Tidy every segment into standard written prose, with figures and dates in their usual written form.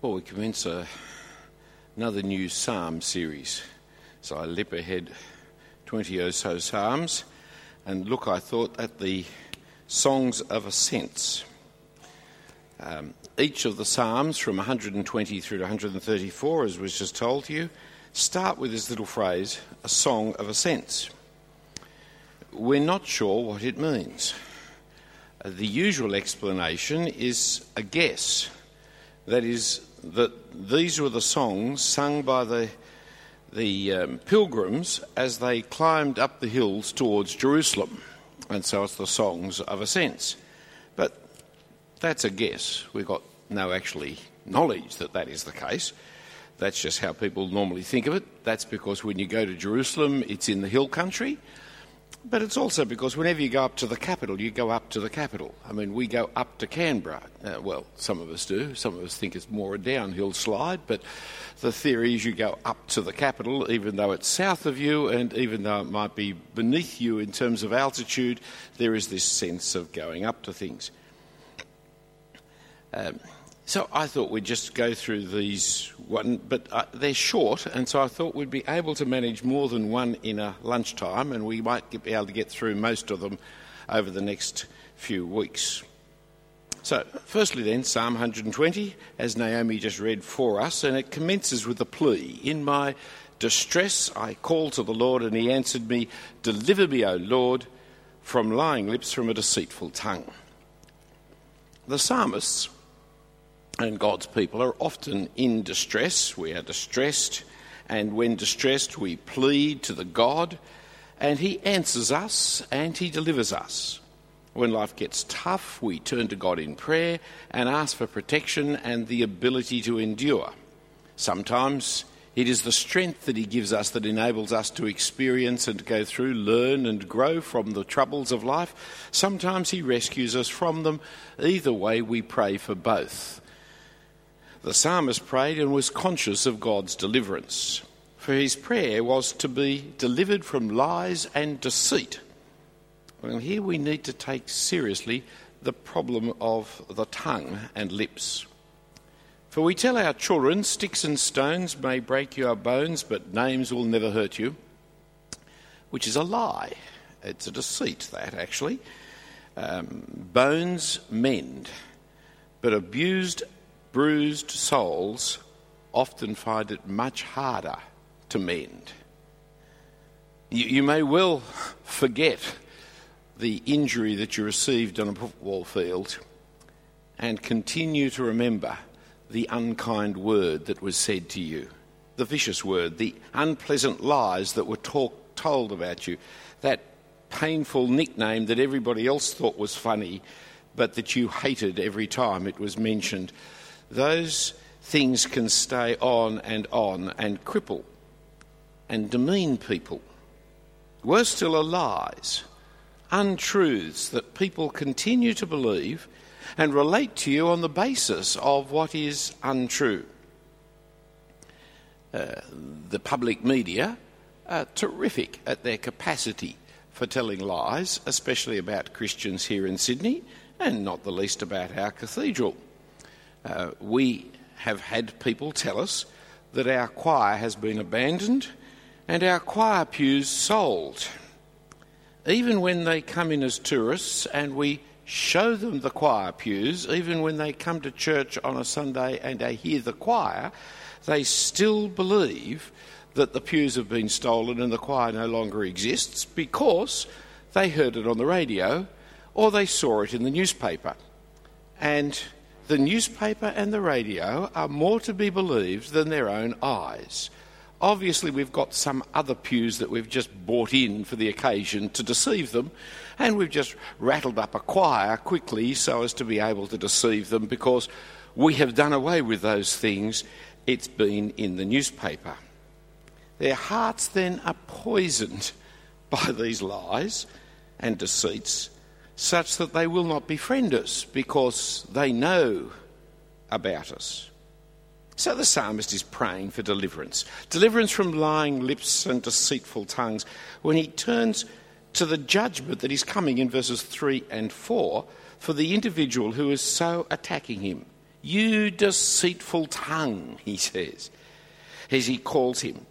Well, we commence another new psalm series. So I leap ahead 20 or so psalms, and look, I thought at the Songs of Ascents. Each of the psalms from 120 through to 134, as was just told to you, start with this little phrase, a song of ascents. We're not sure what it means. The usual explanation is a guess. That is, that these were the songs sung by the pilgrims as they climbed up the hills towards Jerusalem. And so it's the Songs of Ascents. But that's a guess. We've got no actually knowledge that that is the case. That's just how people normally think of it. That's because when you go to Jerusalem, it's in the hill country. But it's also because whenever you go up to the capital, you go up to the capital. I mean, we go up to Canberra. Well, some of us do. Some of us think it's more a downhill slide. But the theory is you go up to the capital, even though it's south of you and even though it might be beneath you in terms of altitude, there is this sense of going up to things. So I thought we'd just go through these one, but they're short, and so I thought we'd be able to manage more than one in a lunchtime, and we might be able to get through most of them over the next few weeks. So, firstly then, Psalm 120, as Naomi just read for us, and it commences with a plea. In my distress I called to the Lord, and he answered me, "Deliver me, O Lord, from lying lips, from a deceitful tongue." The psalmists and God's people are often in distress. We are distressed, and when distressed, we plead to the God, and he answers us, and he delivers us. When life gets tough, we turn to God in prayer and ask for protection and the ability to endure. Sometimes it is the strength that he gives us that enables us to experience and go through, learn and grow from the troubles of life. Sometimes he rescues us from them. Either way, we pray for both. The psalmist prayed and was conscious of God's deliverance, for his prayer was to be delivered from lies and deceit. Well, here we need to take seriously the problem of the tongue and lips. For we tell our children, "Sticks and stones may break your bones, but names will never hurt you," which is a lie. It's a deceit, that, actually. Bones mend, but abused, bruised souls often find it much harder to mend. You may well forget the injury that you received on a football field and continue to remember the unkind word that was said to you, the vicious word, the unpleasant lies that were told about you, that painful nickname that everybody else thought was funny but that you hated every time it was mentioned. Those things can stay on and cripple and demean people. Worse still are lies, untruths that people continue to believe and relate to you on the basis of what is untrue. The public media are terrific at their capacity for telling lies, especially about Christians here in Sydney and not the least about our cathedral. We have had people tell us that our choir has been abandoned and our choir pews sold. Even when they come in as tourists and we show them the choir pews, even when they come to church on a Sunday and they hear the choir, they still believe that the pews have been stolen and the choir no longer exists because they heard it on the radio or they saw it in the newspaper. And the newspaper and the radio are more to be believed than their own eyes. Obviously, we've got some other pews that we've just bought in for the occasion to deceive them, and we've just rattled up a choir quickly so as to be able to deceive them because we have done away with those things. It's been in the newspaper. Their hearts then are poisoned by these lies and deceits, such that they will not befriend us because they know about us. So the psalmist is praying for deliverance. Deliverance from lying lips and deceitful tongues. When he turns to the judgment that is coming in verses 3 and 4 for the individual who is so attacking him. You deceitful tongue, he says, as he calls him.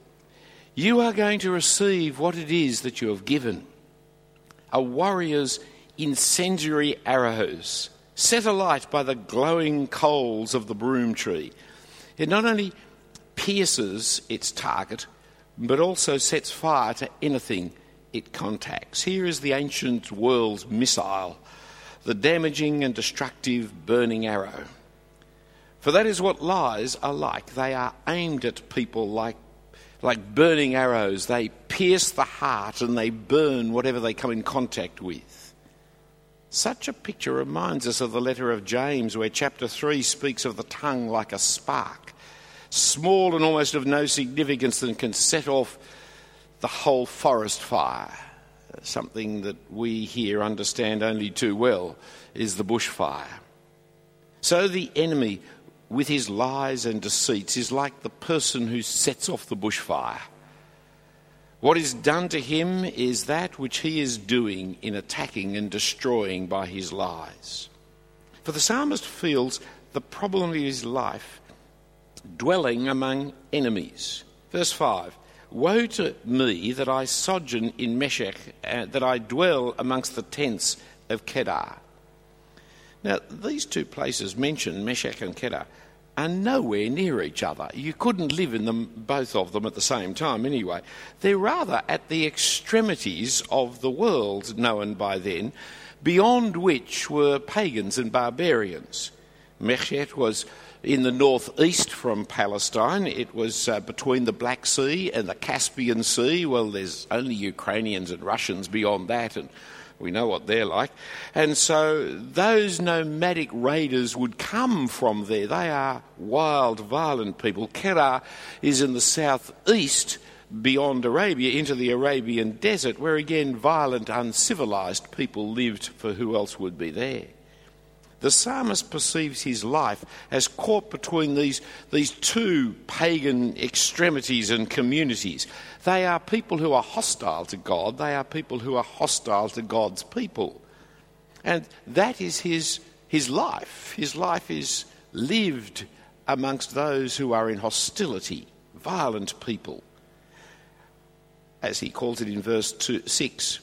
You are going to receive what it is that you have given. A warrior's incendiary arrows, set alight by the glowing coals of the broom tree. It not only pierces its target, but also sets fire to anything it contacts. Here is the ancient world's missile, the damaging and destructive burning arrow. For that is what lies are like. They are aimed at people like burning arrows. They pierce the heart and they burn whatever they come in contact with. Such a picture reminds us of the letter of James, where chapter 3 speaks of the tongue like a spark, small and almost of no significance, and can set off the whole forest fire. Something that we here understand only too well is the bushfire. So the enemy, with his lies and deceits, is like the person who sets off the bushfire. What is done to him is that which he is doing in attacking and destroying by his lies. For the psalmist feels the problem of his life dwelling among enemies. Verse 5, woe to me that I sojourn in Meshech, that I dwell amongst the tents of Kedar. Now, these two places mentioned, Meshech and Kedar, are nowhere near each other. You couldn't live in them, both of them, at the same time anyway. They're rather at the extremities of the world known by then, beyond which were pagans and barbarians. Meshech was in the northeast from Palestine. It was between the Black Sea and the Caspian Sea. Well, there's only Ukrainians and Russians beyond that, and we know what they're like. And so those nomadic raiders would come from there. They are wild, violent people. Kedar is in the southeast beyond Arabia into the Arabian desert, where again violent, uncivilized people lived, for who else would be there? The psalmist perceives his life as caught between these two pagan extremities and communities. They are people who are hostile to God. They are people who are hostile to God's people. And that is his life. His life is lived amongst those who are in hostility, violent people. As he calls it in verse 6,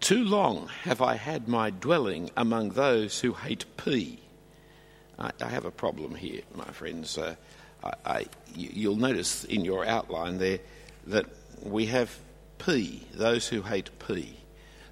too long have I had my dwelling among those who hate P. I have a problem here, my friends. You'll notice in your outline there that we have P, those who hate P.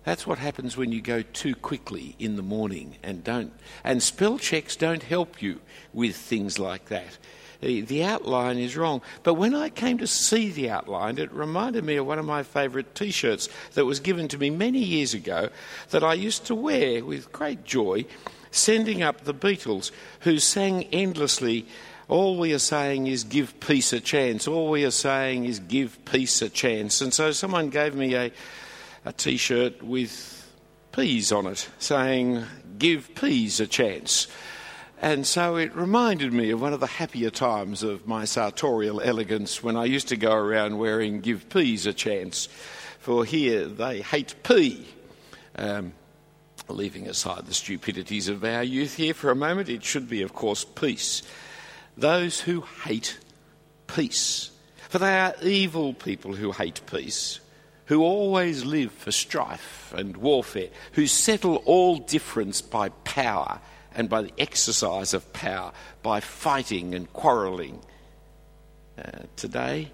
That's what happens when you go too quickly in the morning and spell checks don't help you with things like that. The outline is wrong. But when I came to see the outline, it reminded me of one of my favourite T-shirts that was given to me many years ago that I used to wear with great joy, sending up the Beatles, who sang endlessly, all we are saying is give peace a chance. All we are saying is give peace a chance. And so someone gave me a T-shirt with peas on it, saying give peas a chance. And so it reminded me of one of the happier times of my sartorial elegance, when I used to go around wearing give peas a chance. For here they hate pea. Leaving aside the stupidities of our youth here for a moment, it should be, of course, peace. Those who hate peace. For they are evil people who hate peace, who always live for strife and warfare, who settle all difference by power and by the exercise of power, by fighting and quarrelling. Today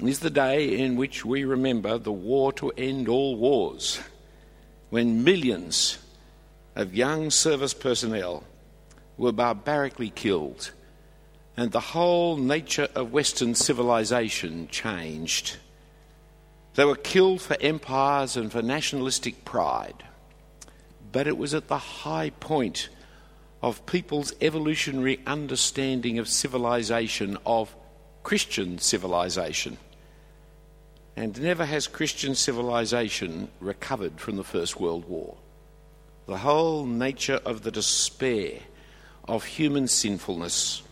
is the day in which we remember the war to end all wars, when millions of young service personnel were barbarically killed and the whole nature of Western civilization changed. They were killed for empires and for nationalistic pride, but it was at the high point of people's evolutionary understanding of civilization, of Christian civilization. And never has Christian civilization recovered from the First World War. The whole nature of the despair of human sinfulness,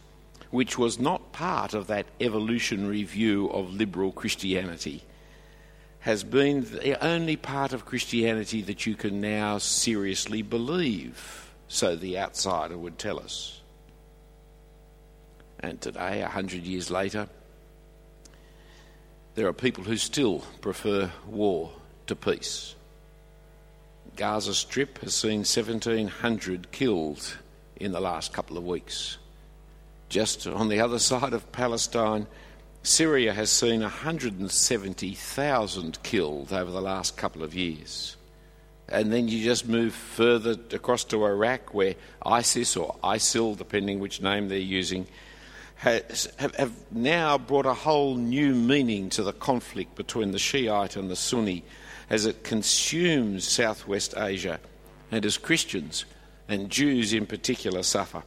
which was not part of that evolutionary view of liberal Christianity, has been the only part of Christianity that you can now seriously believe. So the outsider would tell us. and today, 100 years later, there are people who still prefer war to peace. Gaza Strip has seen 1,700 killed in the last couple of weeks. Just on the other side of Palestine, Syria has seen 170,000 killed over the last couple of years. And then you just move further across to Iraq, where ISIS or ISIL, depending which name they're using, have now brought a whole new meaning to the conflict between the Shiite and the Sunni as it consumes Southwest Asia, and as Christians and Jews in particular suffer.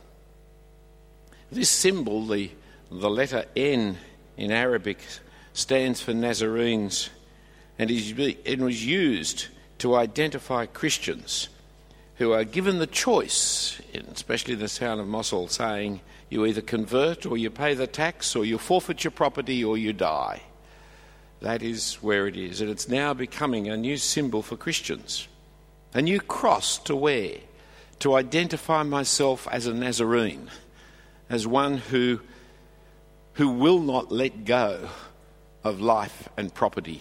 This symbol, the letter N in Arabic, stands for Nazarenes and was used to identify Christians who are given the choice, especially in the town of Mosul, saying you either convert or you pay the tax or you forfeit your property or you die. That is where it is, and it's now becoming a new symbol for Christians, a new cross to wear, to identify myself as a Nazarene, as one who will not let go of life and property,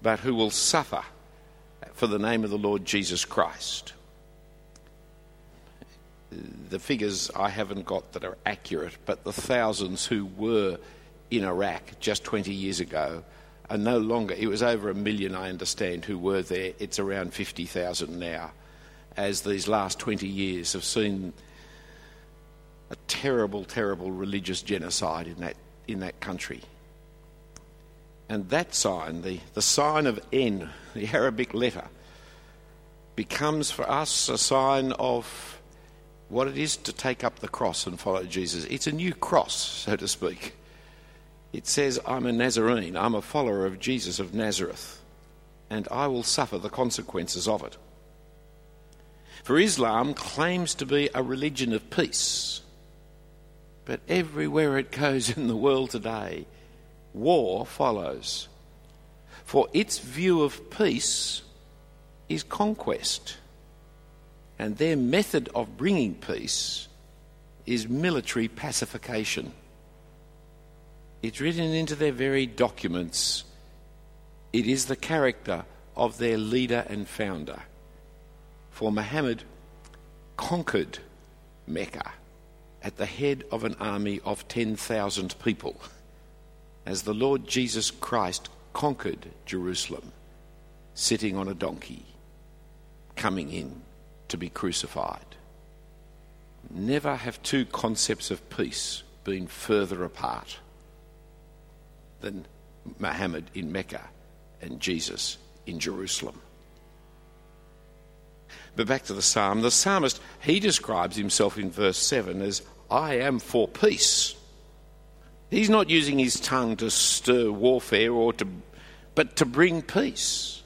but who will suffer for the name of the Lord Jesus Christ. The figures I haven't got that are accurate, but the thousands who were in Iraq just 20 years ago are no longer. It was over 1 million, I understand, who were there. It's around 50,000 now, as these last 20 years have seen a terrible, terrible religious genocide in that country. And that sign, the sign of N, the Arabic letter, becomes for us a sign of what it is to take up the cross and follow Jesus. It's a new cross, so to speak. It says, I'm a Nazarene, I'm a follower of Jesus of Nazareth, and I will suffer the consequences of it. For Islam claims to be a religion of peace, but everywhere it goes in the world today, war follows. For its view of peace is conquest, and their method of bringing peace is military pacification. It's written into their very documents. It is the character of their leader and founder. For Muhammad conquered Mecca at the head of an army of 10,000 people, as the Lord Jesus Christ conquered Jerusalem, sitting on a donkey, coming in to be crucified. Never have two concepts of peace been further apart than Muhammad in Mecca and Jesus in Jerusalem. But back to the psalm. The psalmist, he describes himself in verse 7 as, I am for peace. He's not using his tongue to stir warfare, but to bring peace.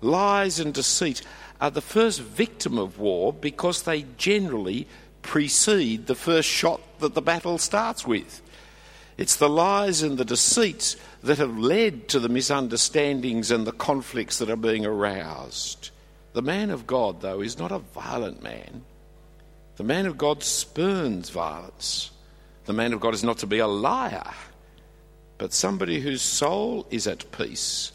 Lies and deceit are the first victim of war because they generally precede the first shot that the battle starts with. It's the lies and the deceits that have led to the misunderstandings and the conflicts that are being aroused. The man of God, though, is not a violent man. The man of God spurns violence. The man of God is not to be a liar, but somebody whose soul is at peace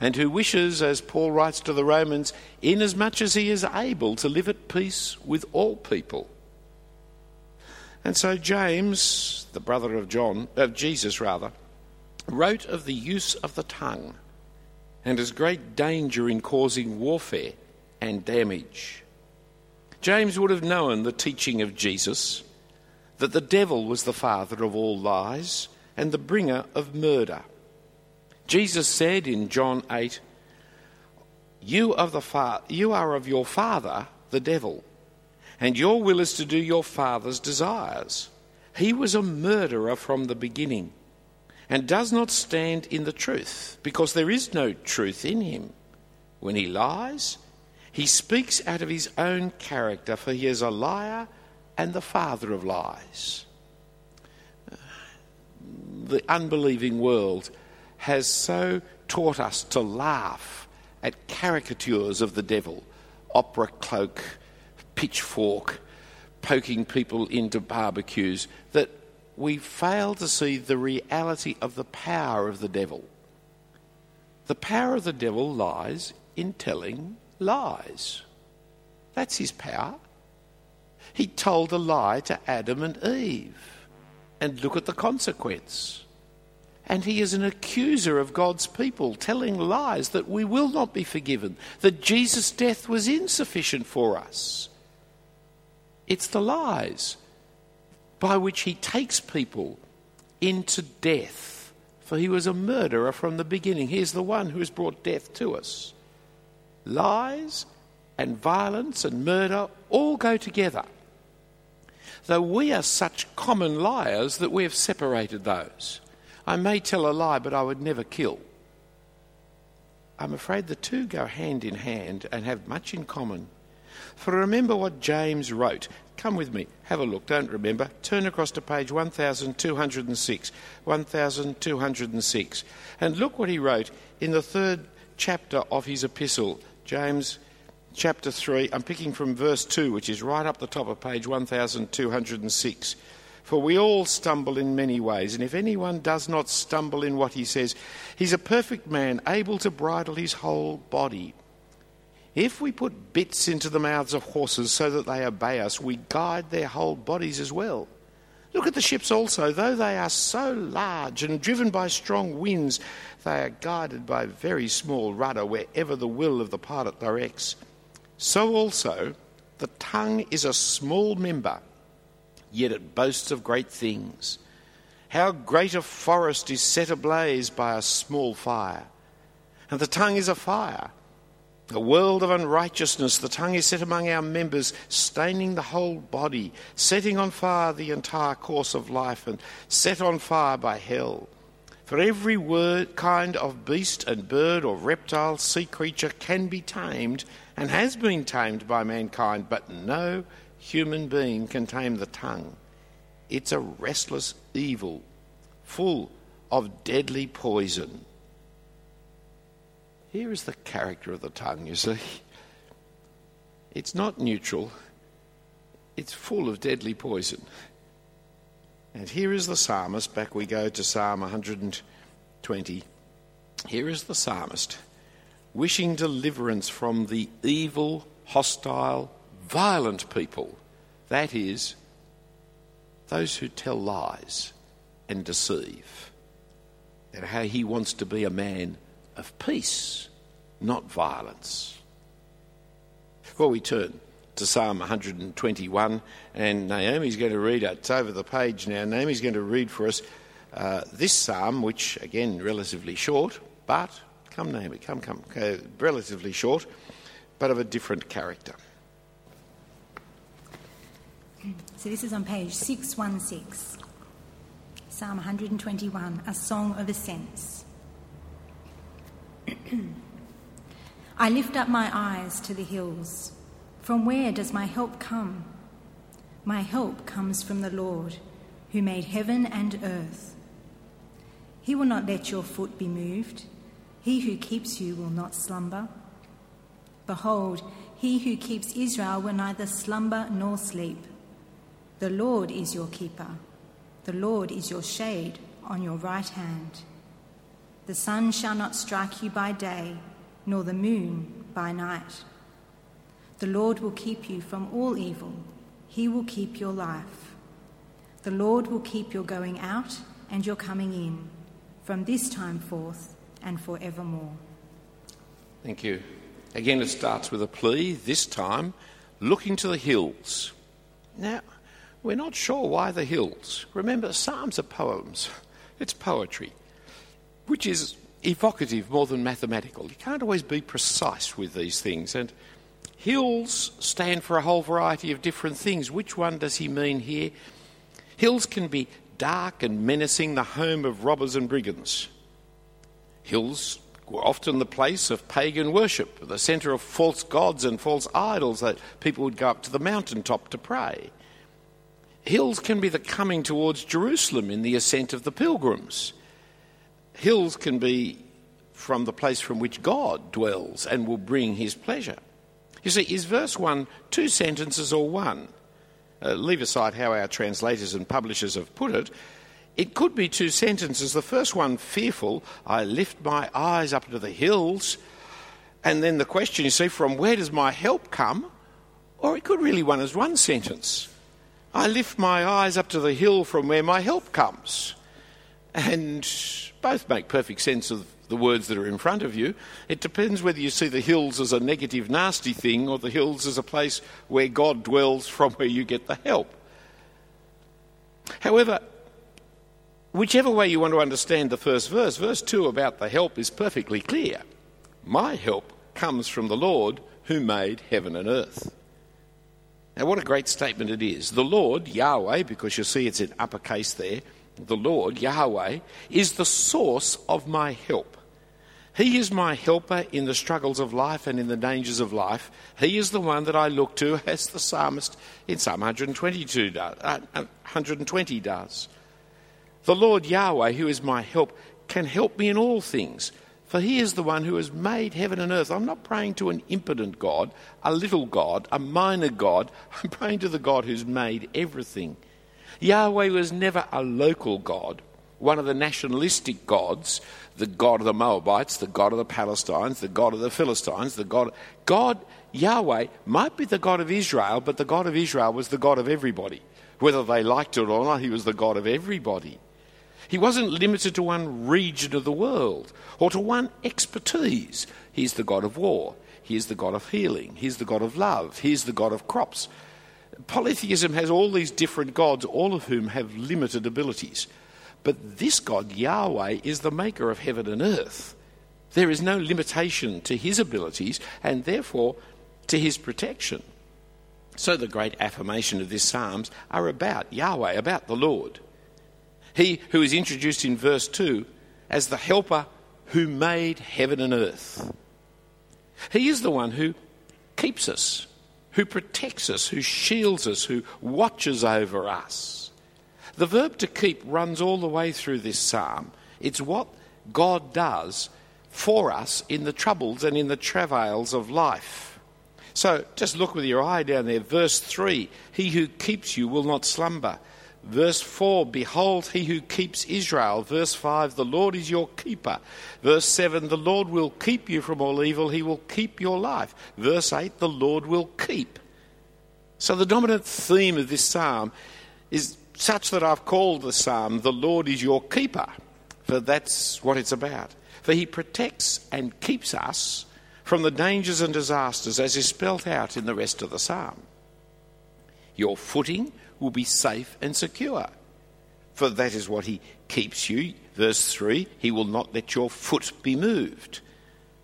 and who wishes, as Paul writes to the Romans, inasmuch as he is able to live at peace with all people. And so James, the brother of Jesus, wrote of the use of the tongue and its great danger in causing warfare and damage. James would have known the teaching of Jesus that the devil was the father of all lies and the bringer of murder. Jesus said in John 8, "You are of your father, the devil, and your will is to do your father's desires. He was a murderer from the beginning and does not stand in the truth, because there is no truth in him. When he lies, he speaks out of his own character, for he is a liar and the father of lies." The unbelieving world has so taught us to laugh at caricatures of the devil, opera cloak, pitchfork, poking people into barbecues, that we fail to see the reality of the power of the devil. The power of the devil lies in telling lies. That's his power. He told a lie to Adam and Eve, and look at the consequence. And he is an accuser of God's people, telling lies that we will not be forgiven, that Jesus' death was insufficient for us. It's the lies by which he takes people into death, for he was a murderer from the beginning. He is the one who has brought death to us. Lies and violence and murder all go together, though we are such common liars that we have separated those. I may tell a lie, but I would never kill. I'm afraid the two go hand in hand and have much in common. For remember what James wrote. Come with me, have a look, don't remember. Turn across to page 1206, 1206. And look what he wrote in the third chapter of his epistle, James chapter 3. I'm picking from verse 2, which is right up the top of page 1206. For we all stumble in many ways, and if anyone does not stumble in what he says, he's a perfect man, able to bridle his whole body. If we put bits into the mouths of horses so that they obey us, we guide their whole bodies as well. Look at the ships also. Though they are so large and driven by strong winds, they are guided by a very small rudder wherever the will of the pilot directs. So also, the tongue is a small member, yet it boasts of great things. How great a forest is set ablaze by a small fire. And the tongue is a fire, a world of unrighteousness. The tongue is set among our members, staining the whole body, setting on fire the entire course of life, and set on fire by hell. For every word, kind of beast and bird or reptile, sea creature can be tamed and has been tamed by mankind, but no human being can tame the tongue. It's a restless evil, full of deadly poison. Here is the character of the tongue, you see. It's not neutral. It's full of deadly poison. And here is the psalmist. Back we go to Psalm 120. Here is the psalmist wishing deliverance from the evil, hostile, violent people, that is, those who tell lies and deceive, and how he wants to be a man of peace, not violence. Well, we turn to Psalm 121, and Naomi's going to read it. It's over the page now. Naomi's going to read for us this psalm, which, again, relatively short, but, come Naomi, come, relatively short, but of a different character. So this is on page 616, Psalm 121, a song of ascents. I lift up my eyes to the hills. From where does my help come? My help comes from the Lord, who made heaven and earth. He will not let your foot be moved. He who keeps you will not slumber. Behold, he who keeps Israel will neither slumber nor sleep. The Lord is your keeper. The Lord is your shade on your right hand. The sun shall not strike you by day, nor the moon by night. The Lord will keep you from all evil. He will keep your life. The Lord will keep your going out and your coming in, from this time forth and forevermore. Thank you. Again, it starts with a plea, this time, looking to the hills. Now, we're not sure why the hills. Remember, psalms are poems. It's poetry, which is evocative more than mathematical. You can't always be precise with these things. And hills stand for a whole variety of different things. Which one does he mean here? Hills can be dark and menacing, the home of robbers and brigands. Hills were often the place of pagan worship, the centre of false gods and false idols that people would go up to the mountaintop to pray. Hills can be the coming towards Jerusalem in the ascent of the pilgrims. Hills can be from the place from which God dwells and will bring his pleasure. You see, is verse 1 two sentences or one? leave aside how our translators and publishers have put it, it could be two sentences. The first one, fearful, I lift my eyes up to the hills. And then the question, you see, from where does my help come? Or it could really one as one sentence. I lift my eyes up to the hill from where my help comes. And both make perfect sense of the words that are in front of you. It depends whether you see the hills as a negative, nasty thing or the hills as a place where God dwells from where you get the help. However, whichever way you want to understand the first verse, verse 2 about the help is perfectly clear. My help comes from the Lord who made heaven and earth. Now, what a great statement it is. The Lord, Yahweh, because you see it's in uppercase there, the Lord, Yahweh, is the source of my help. He is my helper in the struggles of life and in the dangers of life. He is the one that I look to, as the psalmist in Psalm 122 does, 120 does. The Lord Yahweh, who is my help, can help me in all things, for he is the one who has made heaven and earth. I'm not praying to an impotent God, a little God, a minor God. I'm praying to the God who's made everything. Yahweh was never a local God, one of the nationalistic gods, the God of the Moabites, the God of the Palestinians, the God of the Philistines, the God Yahweh might be the God of Israel, but the God of Israel was the God of everybody. Whether they liked it or not, he was the God of everybody. He wasn't limited to one region of the world or to one expertise. He's the God of war. He's the God of healing. He's the God of love. He's the God of crops. Polytheism has all these different gods, all of whom have limited abilities. But this God, Yahweh, is the maker of heaven and earth. There is no limitation to his abilities and therefore to his protection. So the great affirmation of these psalms are about Yahweh, about the Lord. He who is introduced in verse 2 as the helper who made heaven and earth. He is the one who keeps us, who protects us, who shields us, who watches over us. The verb to keep runs all the way through this psalm. It's what God does for us in the troubles and in the travails of life. So just look with your eye down there. Verse 3, he who keeps you will not slumber. Verse 4, behold, he who keeps Israel. Verse 5, the Lord is your keeper. Verse 7, the Lord will keep you from all evil. He will keep your life. Verse 8, the Lord will keep. So the dominant theme of this psalm is such that I've called the psalm, the Lord is your keeper, for that's what it's about. For he protects and keeps us from the dangers and disasters as is spelt out in the rest of the psalm. Your footing will be safe and secure, for that is what he keeps you. Verse 3, he will not let your foot be moved.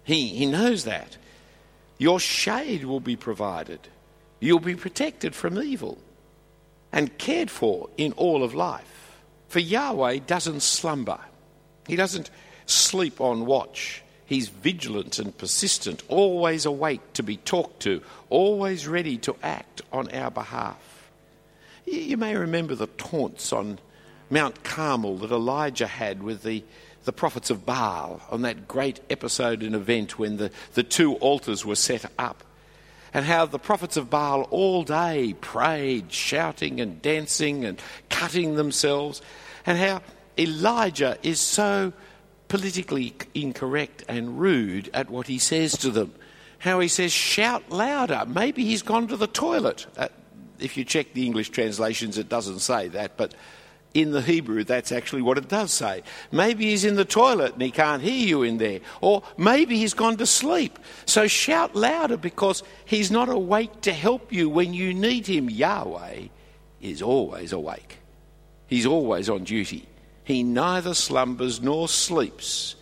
He knows that. Your shade will be provided. You'll be protected from evil and cared for in all of life. For Yahweh doesn't slumber. He doesn't sleep on watch. He's vigilant and persistent, always awake to be talked to, always ready to act on our behalf. You may remember the taunts on Mount Carmel that Elijah had with the prophets of Baal on that great episode and event when the two altars were set up, and how the prophets of Baal all day prayed, shouting and dancing and cutting themselves, and how Elijah is so politically incorrect and rude at what he says to them. How he says, shout louder, maybe he's gone to the toilet. If you check the English translations, it doesn't say that, but in the Hebrew, that's actually what it does say. Maybe he's in the toilet and he can't hear you in there. Or maybe he's gone to sleep. So shout louder because he's not awake to help you when you need him. Yahweh is always awake. He's always on duty. He neither slumbers nor sleeps.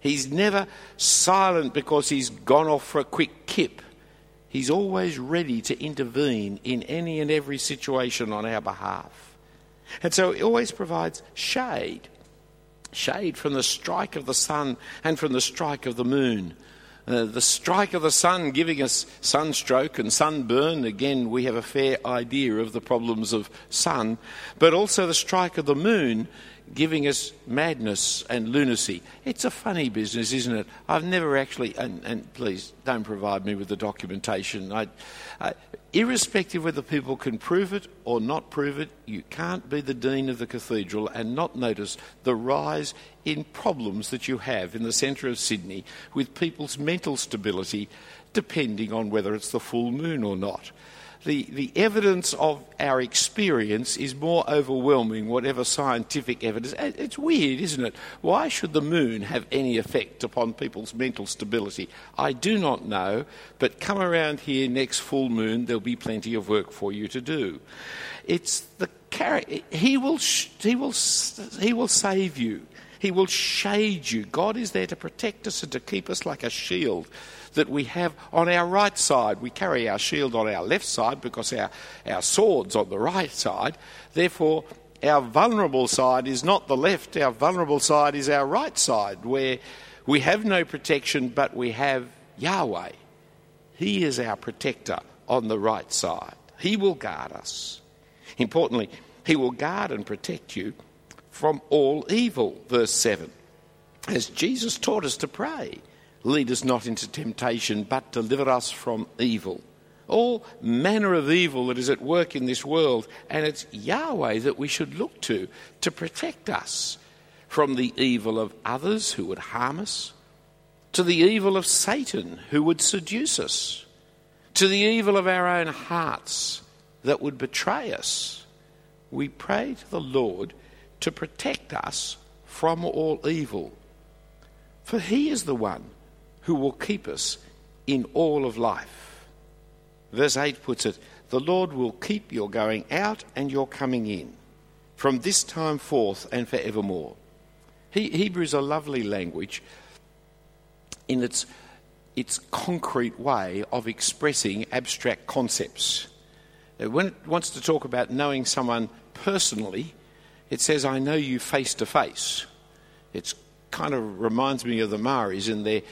He's never silent because he's gone off for a quick kip. He's always ready to intervene in any and every situation on our behalf. And so he always provides shade. Shade from the strike of the sun and from the strike of the moon. The strike of the sun giving us sunstroke and sunburn. Again, we have a fair idea of the problems of sun. But also the strike of the moon giving us madness and lunacy. It's a funny business, isn't it? I've never actually, and please don't provide me with the documentation. I irrespective whether people can prove it or not prove it, you can't be the dean of the cathedral and not notice the rise in problems that you have in the centre of Sydney with people's mental stability, depending on whether it's the full moon or not. The evidence of our experience is more overwhelming, whatever scientific evidence. It's weird, isn't it? Why should the moon have any effect upon people's mental stability? I do not know, but come around here next full moon, there'll be plenty of work for you to do. It's the He will save you. He will shade you. God is there to protect us and to keep us like a shield that we have on our right side. We carry our shield on our left side because our sword's on the right side. Therefore, our vulnerable side is not the left. Our vulnerable side is our right side, where we have no protection, but we have Yahweh. He is our protector on the right side. He will guard us. Importantly, he will guard and protect you from all evil, verse 7. As Jesus taught us to pray, lead us not into temptation, but deliver us from evil. All manner of evil that is at work in this world, and it's Yahweh that we should look to protect us from the evil of others who would harm us, to the evil of Satan who would seduce us, to the evil of our own hearts that would betray us. We pray to the Lord to protect us from all evil. For he is the one who will keep us in all of life. Verse 8 puts it, the Lord will keep your going out and your coming in, from this time forth and forevermore. Hebrew is a lovely language in its concrete way of expressing abstract concepts. When it wants to talk about knowing someone personally, it says, I know you face to face. It kind of reminds me of the Maoris in their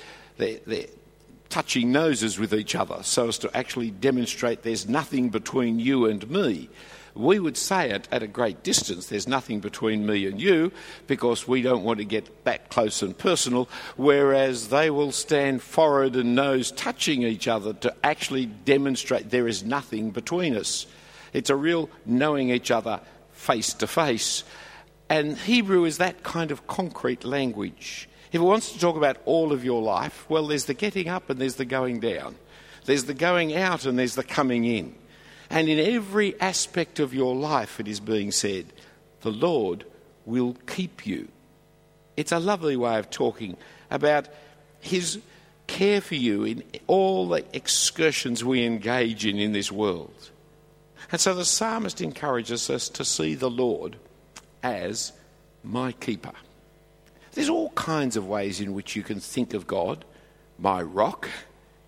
touching noses with each other so as to actually demonstrate there's nothing between you and me. We would say it at a great distance, there's nothing between me and you, because we don't want to get that close and personal, whereas they will stand forehead and nose touching each other to actually demonstrate there is nothing between us. It's a real knowing each other face to face. And Hebrew is that kind of concrete language. If it wants to talk about all of your life, well, there's the getting up and there's the going down. There's the going out and there's the coming in. And in every aspect of your life, it is being said, the Lord will keep you. It's a lovely way of talking about his care for you in all the excursions we engage in this world. And so the psalmist encourages us to see the Lord as my keeper. There's all kinds of ways in which you can think of God. My rock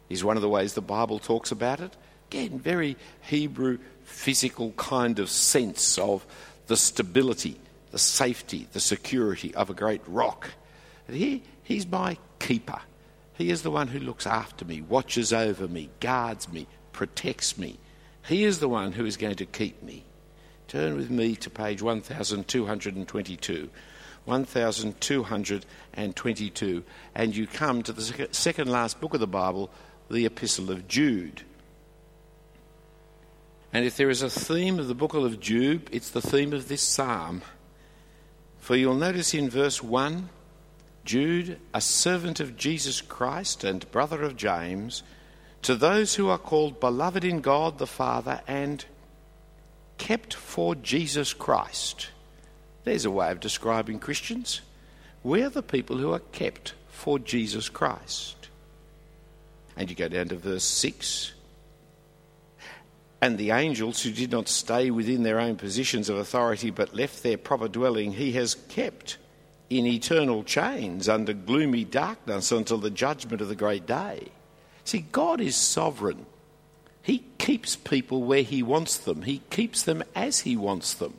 is one of the ways the Bible talks about it. Again, very Hebrew, physical kind of sense of the stability, the safety, the security of a great rock. And he's my keeper. He is the one who looks after me, watches over me, guards me, protects me. He is the one who is going to keep me. Turn with me to page 1222. 1222. And you come to the second last book of the Bible, the Epistle of Jude. And if there is a theme of the book of Jude, it's the theme of this psalm. For you'll notice in verse 1, Jude, a servant of Jesus Christ and brother of James, to those who are called beloved in God the Father and kept for Jesus Christ. There's a way of describing Christians. We're the people who are kept for Jesus Christ. And you go down to verse 6. And the angels who did not stay within their own positions of authority but left their proper dwelling, he has kept in eternal chains under gloomy darkness until the judgment of the great day. See, God is sovereign. He keeps people where he wants them. He keeps them as he wants them.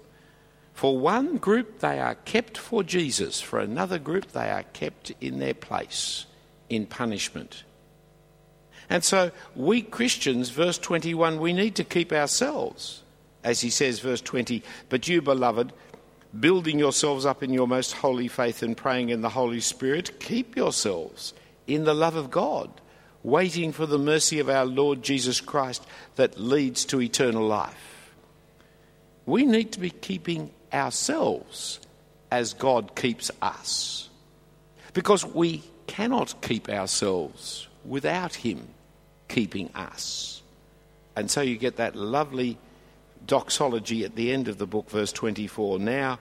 For one group, they are kept for Jesus. For another group, they are kept in their place, in punishment. And so we Christians, verse 21, we need to keep ourselves. As he says, verse 20, but you, beloved, building yourselves up in your most holy faith and praying in the Holy Spirit, keep yourselves in the love of God, waiting for the mercy of our Lord Jesus Christ that leads to eternal life. We need to be keeping ourselves as God keeps us, because we cannot keep ourselves without Him keeping us. And so you get that lovely doxology at the end of the book, verse 24. Now,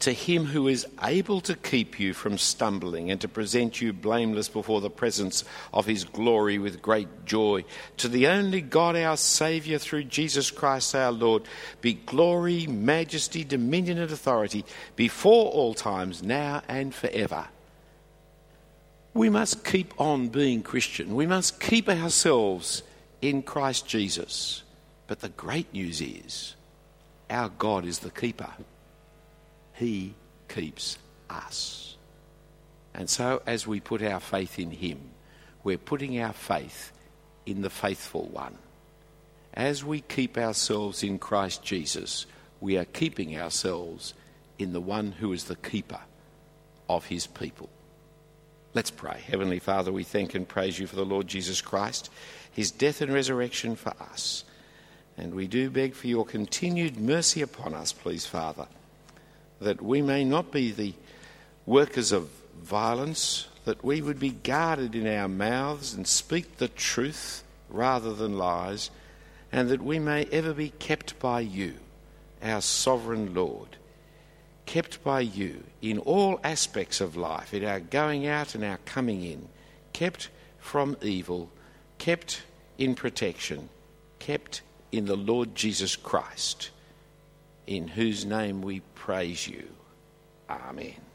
to Him who is able to keep you from stumbling and to present you blameless before the presence of His glory with great joy, to the only God our Saviour through Jesus Christ our Lord, be glory, majesty, dominion and authority before all times, now and forever. We must keep on being Christian. We must keep ourselves in Christ Jesus. But the great news is, our God is the keeper. He keeps us. And so as we put our faith in Him, we're putting our faith in the faithful one. As we keep ourselves in Christ Jesus, we are keeping ourselves in the one who is the keeper of His people. Let's pray. Heavenly Father, we thank and praise You for the Lord Jesus Christ, His death and resurrection for us. And we do beg for Your continued mercy upon us, please, Father, that we may not be the workers of violence, that we would be guarded in our mouths and speak the truth rather than lies, and that we may ever be kept by You, our sovereign Lord, kept by You in all aspects of life, in our going out and our coming in, kept from evil, kept in protection, kept in the Lord Jesus Christ, in whose name we praise You. Amen.